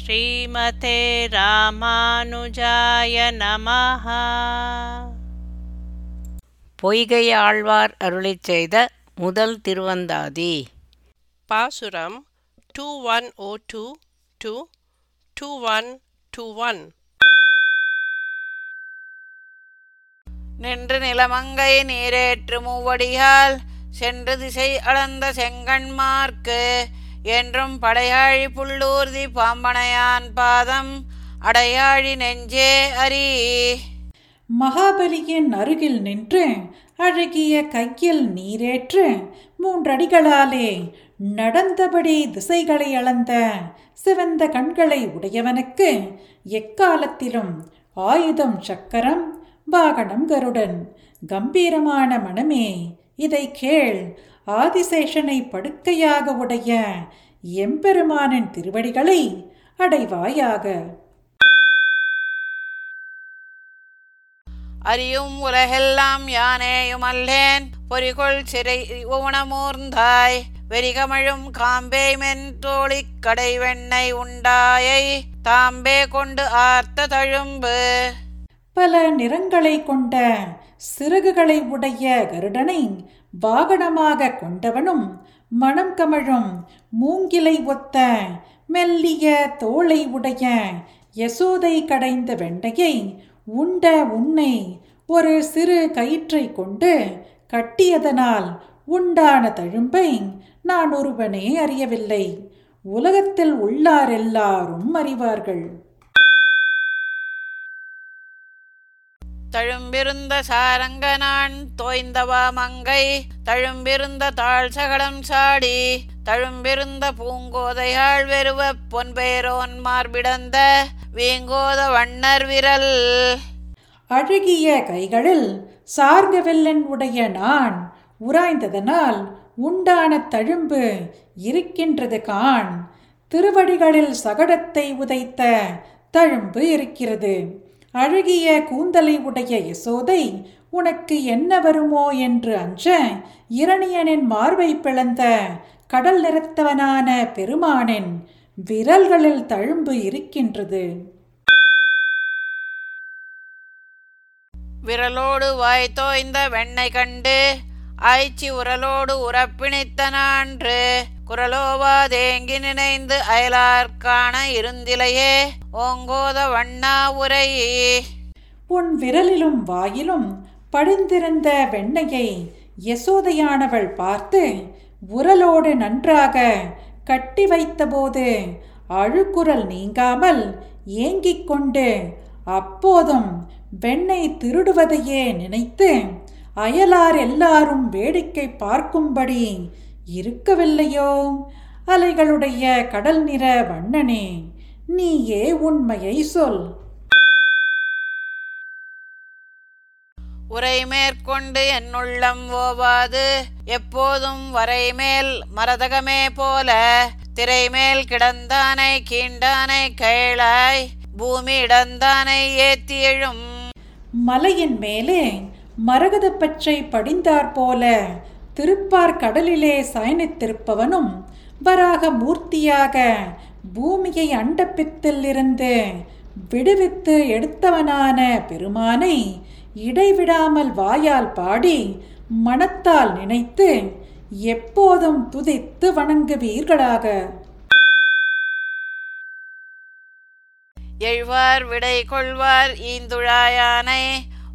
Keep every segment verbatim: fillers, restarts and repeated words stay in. ஸ்ரீமதே ராமானுஜாய நமஹ. பொய்கை ஆழ்வார் அருளிச் செய்த முதல் திருவந்தாதி. பாசுரம் இருபத்தொன்று நூற்று இரண்டு, இருபத்தொன்று இருபத்தொன்று. நின்று நிலமங்கை நீரேற்று மூவடியால் சென்று திசை அளந்த செங்கண்மார்க்கு என்றும் படையாழி புள்ளூர்தி பாம்பனையான் பாதம் அடையாழி நெஞ்சே அரி. மகாபலியின் அருகில் நின்று அழகிய கையில் நீரேற்று மூன்றடிகளாலே நடந்தபடி திசைகளை அளந்த சிவந்த கண்களை உடையவனுக்கு எக்காலத்திலும் ஆயுதம் சக்கரம், வாகனம் கருடன். கம்பீரமான மனமே, இதை கேள். ஆதிசேஷனை படுக்கையாக உடைய எம்பெருமானின் திருவடிகளை அடைவாயாக. அறியும் உலகெல்லாம் யானேயும் அல்லேன், பொறிகொள் சிறை ஊனமூர்ந்தாய், வெறிகமழும் காம்பே மென் தோழி கடைவெண்ணை உண்டாயை, தாம்பே கொண்டு ஆர்த்த தழும்பு. பல நிறங்களை கொண்ட சிறகுகளை உடைய கருடனை வாகனமாக கொண்டவனும், மனம் கமழும் மூங்கிலை ஒத்த மெல்லிய தோளை உடைய யசோதை கடைந்த வெண்டையை உண்ட உன்னை ஒரு சிறு கயிற்றை கொண்டு கட்டியதனால் உண்டான தழும்பை நான் ஒருவனே அறியவில்லை, உலகத்தில் உள்ளார் எல்லாரும் அறிவார்கள். தழும்பிருந்த சாரங்கனான் தோய்ந்தவா மங்கை, தழும்பிருந்த தாழ் சகடம் சாடி, தழும்பிருந்த பூங்கோதையாள் வெறுவ பொன்பேரோன் மார்பிடந்த வேங்கோத வண்ணர் விரல். அழகிய கைகளில் சார்கவெல்லன் உடைய நான் உராய்ந்ததனால் உண்டான தழும்பு இருக்கின்றது காண். திருவடிகளில் சகடத்தை உதைத்த தழும்பு இருக்கிறது. அழகிய கூந்தலை உடைய யசோதை உனக்கு என்ன வருமோ என்று அஞ்ச இரணியனின் மார்பை பிளந்த கடல் நிறத்தவனான பெருமானின் விரல்களில் தழும்பு இருக்கின்றது. விரலோடு வாய்த்தோய்ந்த வெண்ணை கண்டு ஆய்ச்சி உரலோடு உறப்பிணித்தனான்று, குரலோவாதேங்கி நினைந்து அயலார்கான இருந்திலையே ஓங்கோத வண்ணா உரை. உன் விரலிலும் வாயிலும் படிந்திருந்த வெண்ணையை யசோதையானவள் பார்த்து உரலோடு நன்றாக கட்டி வைத்தபோது அழுக்குரல் நீங்காமல் ஏங்கிக் கொண்டு அப்போதும் வெண்ணை திருடுவதையே நினைத்து அயலார் எல்லாரும் வேடிக்கை பார்க்கும்படி இருக்கவில்லையோ அலைகளுடைய கடல் நிற வண்ணனே, நீயே உண்மையை சொல். உரை மேற்கொண்டு என்னுள்ளம் ஓவாது எப்போதும் வரை மேல் மரதகமே போல, திரை மேல் கிடந்தானை கீண்டானை கேளாய் பூமி இடந்தானை ஏத்தி எழும். மலையின் மேலே மரகத பச்சை படிந்தாற் போல திருப்பார் கடலிலே சாய்ந்திருப்பவனும், வராக மூர்த்தியாக பூமியை அண்டப்பித்தில் இருந்து விடுவித்து எடுத்தவனான பெருமானை இடைவிடாமல் வாயால் பாடி மனத்தால் நினைத்து எப்போதும் துதித்து வணங்குவீர்களாக. எழுவார் விடை கொள்வார் ஈந்துழாயானை,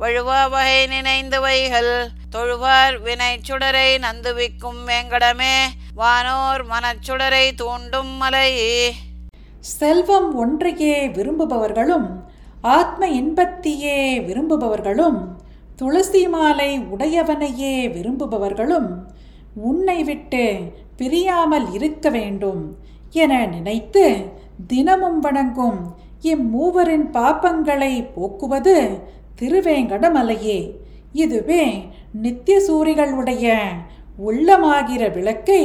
வழுவா வகை நினைந்து வைகள், தொழுவார் வினை சுடரை நந்துவிக்கும் வேங்கடமே, வானோர் மனச்சுடரை தூண்டும் மலை. செல்வம் ஒன்றையே விரும்புபவர்களும் ஆத்ம இன்பத்தையே விரும்புபவர்களும் துளசி மாலை உடையவனையே விரும்புபவர்களும் உன்னை விட்டு பிரியாமல் இருக்க வேண்டும் என நினைத்து தினமும் வணங்கும் இம்மூவரின் பாப்பங்களை போக்குவது திருவேங்கடமலையே. இதுவே நித்திய சூரிகளுடைய உள்ளமாகிற விளக்கை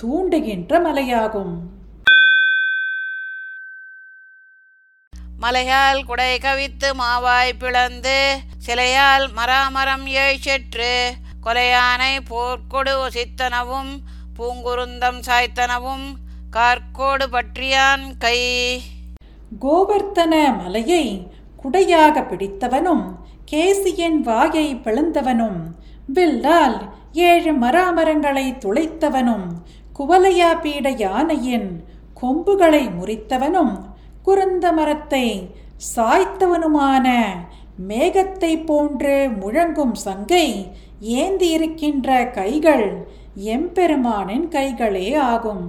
தூண்டுகின்ற மலையாகும். மலையால் குடை கவித்து மாவாய் பிளந்து, சிலையால் மராமரம் ஏழ்செற்று, கொலையானை போர்க்கொடு ஒசித்தனவும் பூங்குருந்தம் சாய்த்தனவும் கார்கோடு பற்றியான் கை. கோவர்த்தன மலையை குடையாக பிடித்தவனும் கேசியின் வாயை பிளந்தவனும் வில்லால் ஏழு மராமரங்களை துளைத்தவனும் குவலையா பீட யானையின் கொம்புகளை முறித்தவனும் குருந்த மரத்தை சாய்த்தவனுமான மேகத்தை போன்று முழங்கும் சங்கை ஏந்தியிருக்கின்ற கைகள் எம்பெருமானின் கைகளே ஆகும்.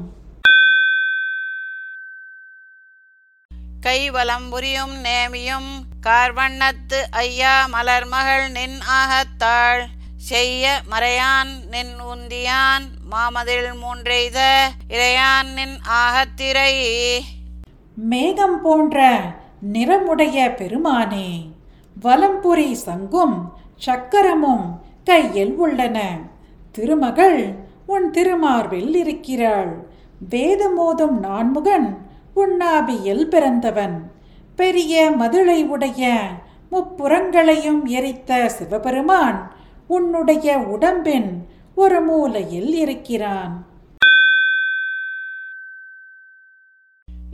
கைவலம் புரியும் நேமியும் கார்வண்ணத்து ஐயா மலர் மகள் நின் ஆகத்தாள் செய்ய மறையான் நின் உந்தியான் மாமதில் மூன்றெய்த இறையான் நின் ஆகத்திரை. மேகம் போன்ற நிறமுடைய பெருமானே, வலம்புரி சங்கும் சக்கரமும் கையில் உள்ளன. திருமகள் உன் திருமார்பில் இருக்கிறாள். வேதமோதும் நான்முகன் உண்ணாபியில் பிறந்தவன். பெரிய மதுளை உடைய முப்புறங்களையும் எரித்த சிவபெருமான் உன்னுடைய உடம்பின் ஒரு மூலையில் இருக்கிறான்.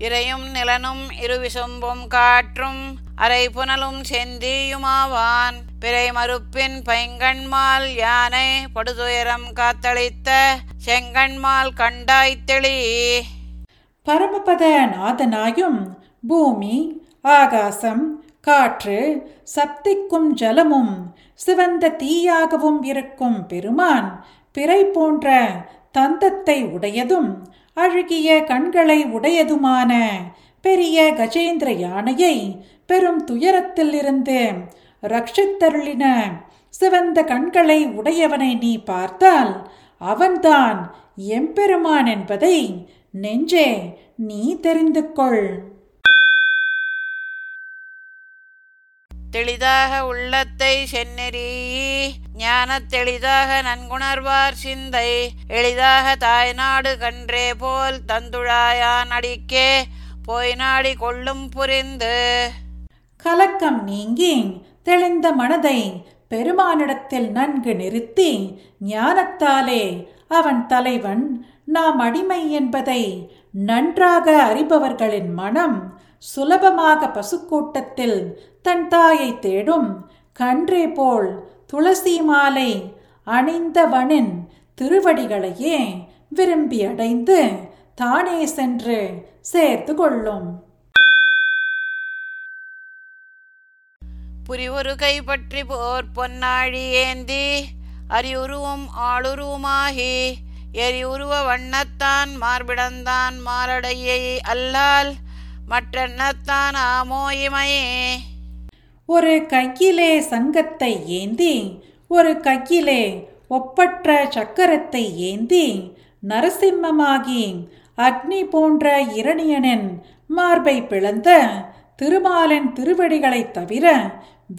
இறையும் நிலனும் இருவிசும்பும் காற்றும் அரை புனலும் செந்தியுமாவான் பிறை மறுப்பின் பைங்கண்மால் யானை படுதுயரம் காத்தளித்த செங்கண்மால் கண்டாய்த்தெளி. பரமபத நாதனாயும் பூமி, ஆகாசம், காற்று, சப்திக்கும் ஜலமும் சிவந்த தீயாகவும் இருக்கும் பெருமான் பிறை போன்ற தந்தத்தை உடையதும் அழகிய கண்களை உடையதுமான பெரிய கஜேந்திர யானையை பெரும் துயரத்தில் இருந்து ரட்சித்தருளின சிவந்த கண்களை உடையவனை நீ பார்த்தால் அவன்தான் எம்பெருமான் என்பதை நெஞ்சே நீ தெரிந்து கொள். தெளிதாக உள்ளத்தை சென்னெறி ஞான தெளிதாக நன்குணர்வார் சிந்தை எளிதாக தாய்நாடு கன்றே போல் தந்துழாயான் அடிக்கே போய் நாடி கொள்ளும் புரிந்து. கலக்கம் நீங்கி தெளிந்த மனதை பெருமானிடத்தில் நன்கு நிறுத்தி ஞானத்தாலே அவன் தலைவன், நாம் அடிமை என்பதை நன்றாக அறிபவர்களின் மனம் சுலபமாக பசுக்கூட்டத்தில் தன் தாயை தேடும் கன்றே போல் துளசி மாலை அணிந்தவனின் திருவடிகளையே விரும்பி அடைந்து தானே சென்று சேர்த்து கொள்ளும். புரிவொரு கைப்பற்றி போர் பொன்னாழி ஏந்தி அரியுருவும் ஆளுருவுமாகி எரியுருவ வண்ணத்தான் மார்பிடந்தான் மாரடையை அல்லால் மற்றெண்ணத்தான் ஆமோயிமையே. ஒரு கையிலே சங்கத்தை ஏந்தி, ஒரு கையிலே ஒப்பற்ற சக்கரத்தை ஏந்தி நரசிம்மமாகி அக்னி போன்ற இரணியனின் மார்பை பிளந்த திருமாலின் திருவடிகளைத் தவிர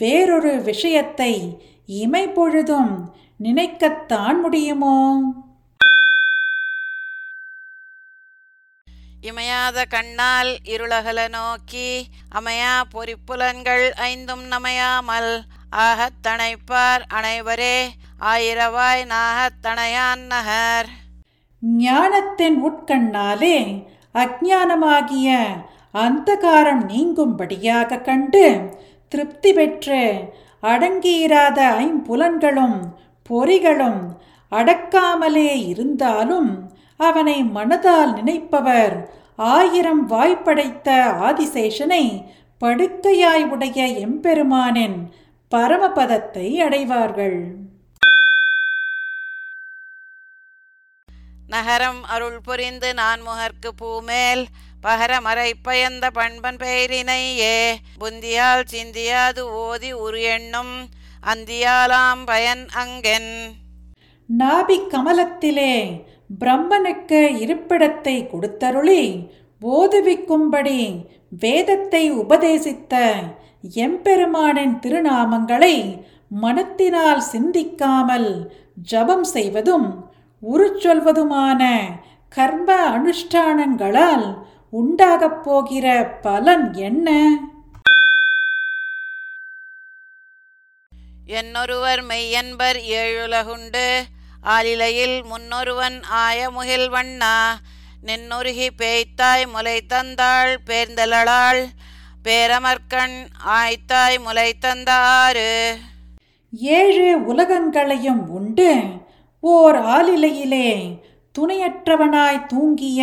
வேறொரு விஷயத்தை இமை பொழுதும் நினைக்கத்தான் முடியுமோ? இமையாத கண்ணால் இருளகல நோக்கி அமையா பொறிப்புலன்கள் ஐந்தும் நமையாமல் ஆகத் தணைப்பார் அனைவரே ஆயிரவாய் நாகத் தணையான் நகர். ஞானத்தின் உட்கண்ணாலே அஞ்ஞானமாகிய அந்தகாரம் நீங்கும்படியாக கண்டு திருப்தி பெற்று அடங்கியிராத ஐம்புலன்களும் பொறிகளும் அடக்காமலே இருந்தாலும் அவனை மனதால் நினைப்பவர் ஆயிரம் வாய்ப்படைத்த ஆதிசேஷனை படுக்கையாய் உடைய எம்பெருமானின் பரமபதத்தை அடைவார்கள். நகரம் அருள் புரிந்து நான் முகர்க்கு பூமேல் பகரமரை பயந்த பண்பன் பெயரினையே புந்தியால் சிந்தியாது ஓதி உரு எண்ணும் அந்தியாலாம் பயன் அங்கென். நாபி கமலத்திலே பிரம்மனுக்கு இருப்பிடத்தை கொடுத்தருளி ஓதுவிக்கும்படி வேதத்தை உபதேசித்த எம்பெருமானின் திருநாமங்களை மனத்தினால் சிந்திக்காமல் ஜபம் செய்வதும் உரு சொல்வதுமான கர்ம அனுஷ்டானங்களால் உண்டாகப் போகிற பலன் என்ன? என்னொருவர் மெய்யன்பர் ஏழுலகுண்டு ஆலிலையில் முன்னொருவன் ஆய முகில்வண்ணா நின்னுருகி பேய்த்தாய் முலை தந்தாள் பேர்ந்தலாள் பேரமர்கண் ஆய்த்தாய் முலை தந்தாறு. ஏழு உலகங்களையும் உண்டு ஓர் ஆலிலையிலே துணையற்றவனாய் தூங்கிய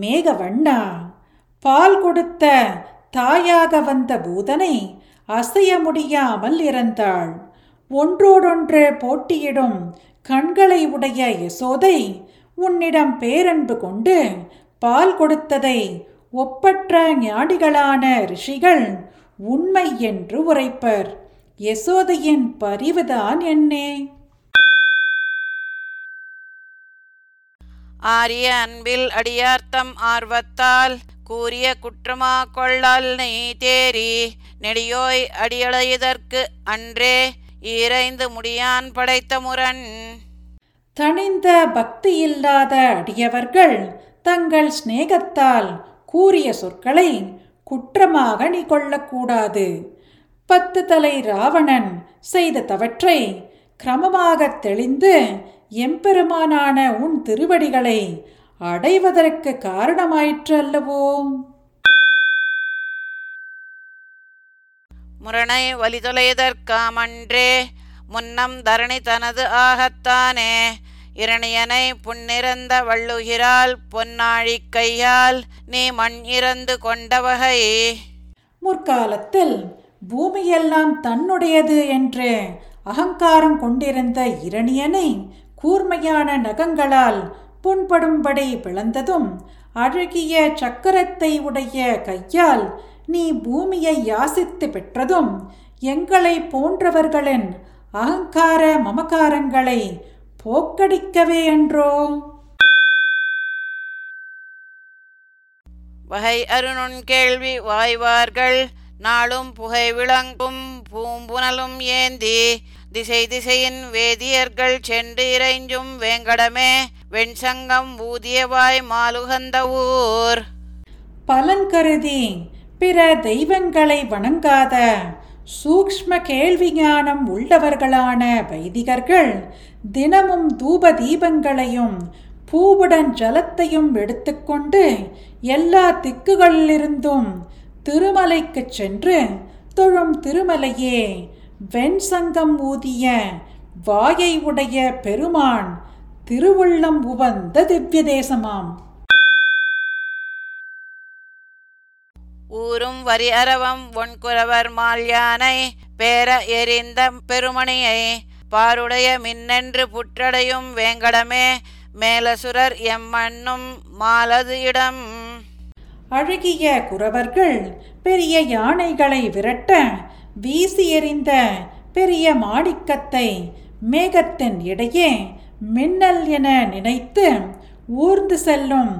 மேகவண்ணா, பால் கொடுத்த தாயாக வந்த பூதனை அசைய முடியாமல் இருந்தாள். ஒன்றோடொன்று போட்டியிடும் கண்களை உடைய யசோதை உன்னிடம் பேரன்பு கொண்டு பால் கொடுத்ததை ஒப்பற்ற ஞானிகளான ரிஷிகள் உண்மை என்று உரைப்பர். யசோதையின் பரிவுதான் என்னே? ஆரிய அன்பில் அடியார்த்தம் ஆர்வத்தால் கூறிய குற்றமா கொள்ளால் நீ தேறி நெடியோய் அடியளையதற்கு அன்றே ஈரைந்து முடியான் படைத்த முரண். தனிந்த பக்தி இல்லாத அடியவர்கள் தங்கள் ஸ்நேகத்தால் கூறிய சொற்களை குற்றமாக நீ கொள்ளக்கூடாது. பத்து தலை ராவணன் செய்த தவற்றை கிரமமாக தெளிந்து எம்பெருமானான உன் திருவடிகளை அடைவதற்கு காரணமாயிற்று அல்லவோ? முரணை வலிதொலைதற்காமன்றே முன்னம் தரணி தனது ஆகத்தானே இரணியனை புன்னிறந்த வள்ளுகிறாள் பொன்னாழி கையால் நீ மண் இறந்து கொண்டவகை. முற்காலத்தில் பூமியெல்லாம் தன்னுடையது என்று அகங்காரம் கொண்டிருந்த இரணியனை கூர்மையான நகங்களால் புண்படும்படி பிளந்ததும் அழகிய சக்கரத்தை உடைய கையால் நீ பூமியை யாசித்து பெற்றதும் எங்களை போன்றவர்களின் அகங்கார மமகாரங்களை போக்கடிக்கவே என்றோ? வகை அருணுன் கேள்வி வாய்வார்கள் நாளும் புகை விளங்கும் பூம்புனலும் ஏந்தி திசை திசையின் வேதியர்கள் சென்று இறைஞ்சும் வேங்கடமே வெண்சங்கம் ஊதியவாய் மாலுகந்த ஊர். பலன் கருதி பிற தெய்வங்களை வணங்காத சூக்ஷ்ம கேள்வி ஞானம் உள்ளவர்களான வைதிகர்கள் தினமும் தூப தீபங்களையும் பூவுடன் ஜலத்தையும் எடுத்துக்கொண்டு எல்லா திக்குகளிலிருந்தும் திருமலைக்கு சென்று தொழும் திருமலையே வெண்சங்கம் ஊதிய வாயை உடைய பெருமான் திருவுள்ளம் உவந்த திவ்ய தேசமாம். ஊரும் வரி அரவம் ஒன்குறவர் மால் யானை பேர எரிந்த பெருமணியை பாருடைய மின்னென்று புற்றடையும் வேங்கடமே மேலசுரர் எம்மண்ணும் மாலது இடம். அழகிய குறவர்கள் பெரிய யானைகளை விரட்ட வீசி எறிந்த பெரிய மாணிக்கத்தை மேகத்தின் இடையே மின்னல் என நினைத்து ஊர்ந்து செல்லும்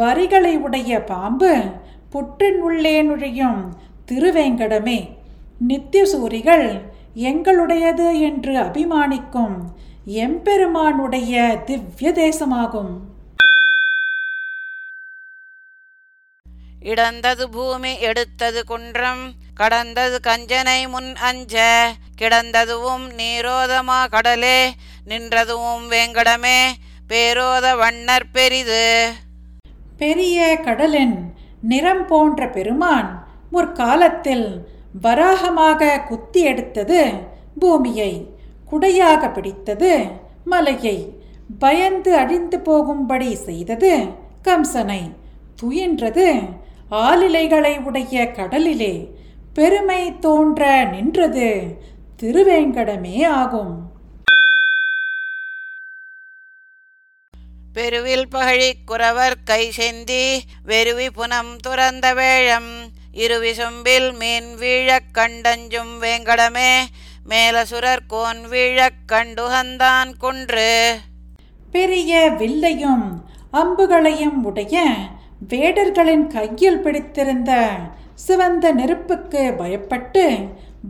வரிகளை உடைய பாம்பு புற்றின் உள்ளே நுழையும் திருவேங்கடமே நித்தியசூரிகள் எங்களுடையது என்று அபிமானிக்கும் எம்பெருமானுடைய திவ்ய தேசமாகும். இடந்தது பூமி எடுத்தது குன்றம் கடந்தது கஞ்சனை முன் அஞ்ச கிடந்ததுவும் நீரோதமா கடலே நின்றதுவும் வேங்கடமே பேரோத வண்ணர் பெரிது. பெரிய கடலின் நிறம் போன்ற பெருமான் முற்காலத்தில் வராகமாக குத்தி எடுத்தது பூமியை, குடையாக பிடித்தது மலையை, பயந்து அழிந்து போகும்படி செய்தது கம்சனை, துயின்றது ஆலிலைகளை உடைய கடலிலே பெருமை தோன்ற நின்றது திருவேங்கடமே ஆகும். பெருவில் பகழி குறவர் கை செந்தி வெறுவி புனம் துறந்த வேழம் இருவி சொம்பில் மீன் வீழக் கண்டஞ்சும் வேங்கடமே மேலசுரர் கோன் வீழக் கண்டுகந்தான் குன்று. பெரிய வில்லையும் அம்புகளையும் உடைய வேடர்களின் கையில் பிடித்திருந்த சிவந்த நெருப்புக்கு பயப்பட்டு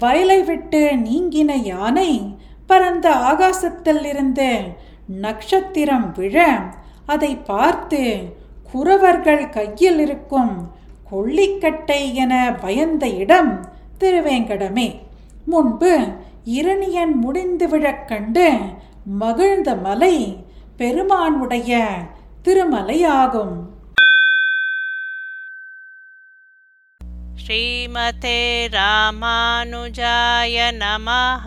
வயலை விட்டு நீங்கின யானை பரந்த ஆகாசத்தில் இருந்து நட்சத்திரம் விழ அதை பார்த்து குறவர்கள் கையில் இருக்கும் கொள்ளிக்கட்டை என பயந்த இடம் திருவேங்கடமே. முன்பு இரணியன் முடிந்து விழக் கண்டு மகிழ்ந்த மலை பெருமானுடைய திருமலையாகும். ஸ்ரீமதே ராமானுஜாய நமஹ.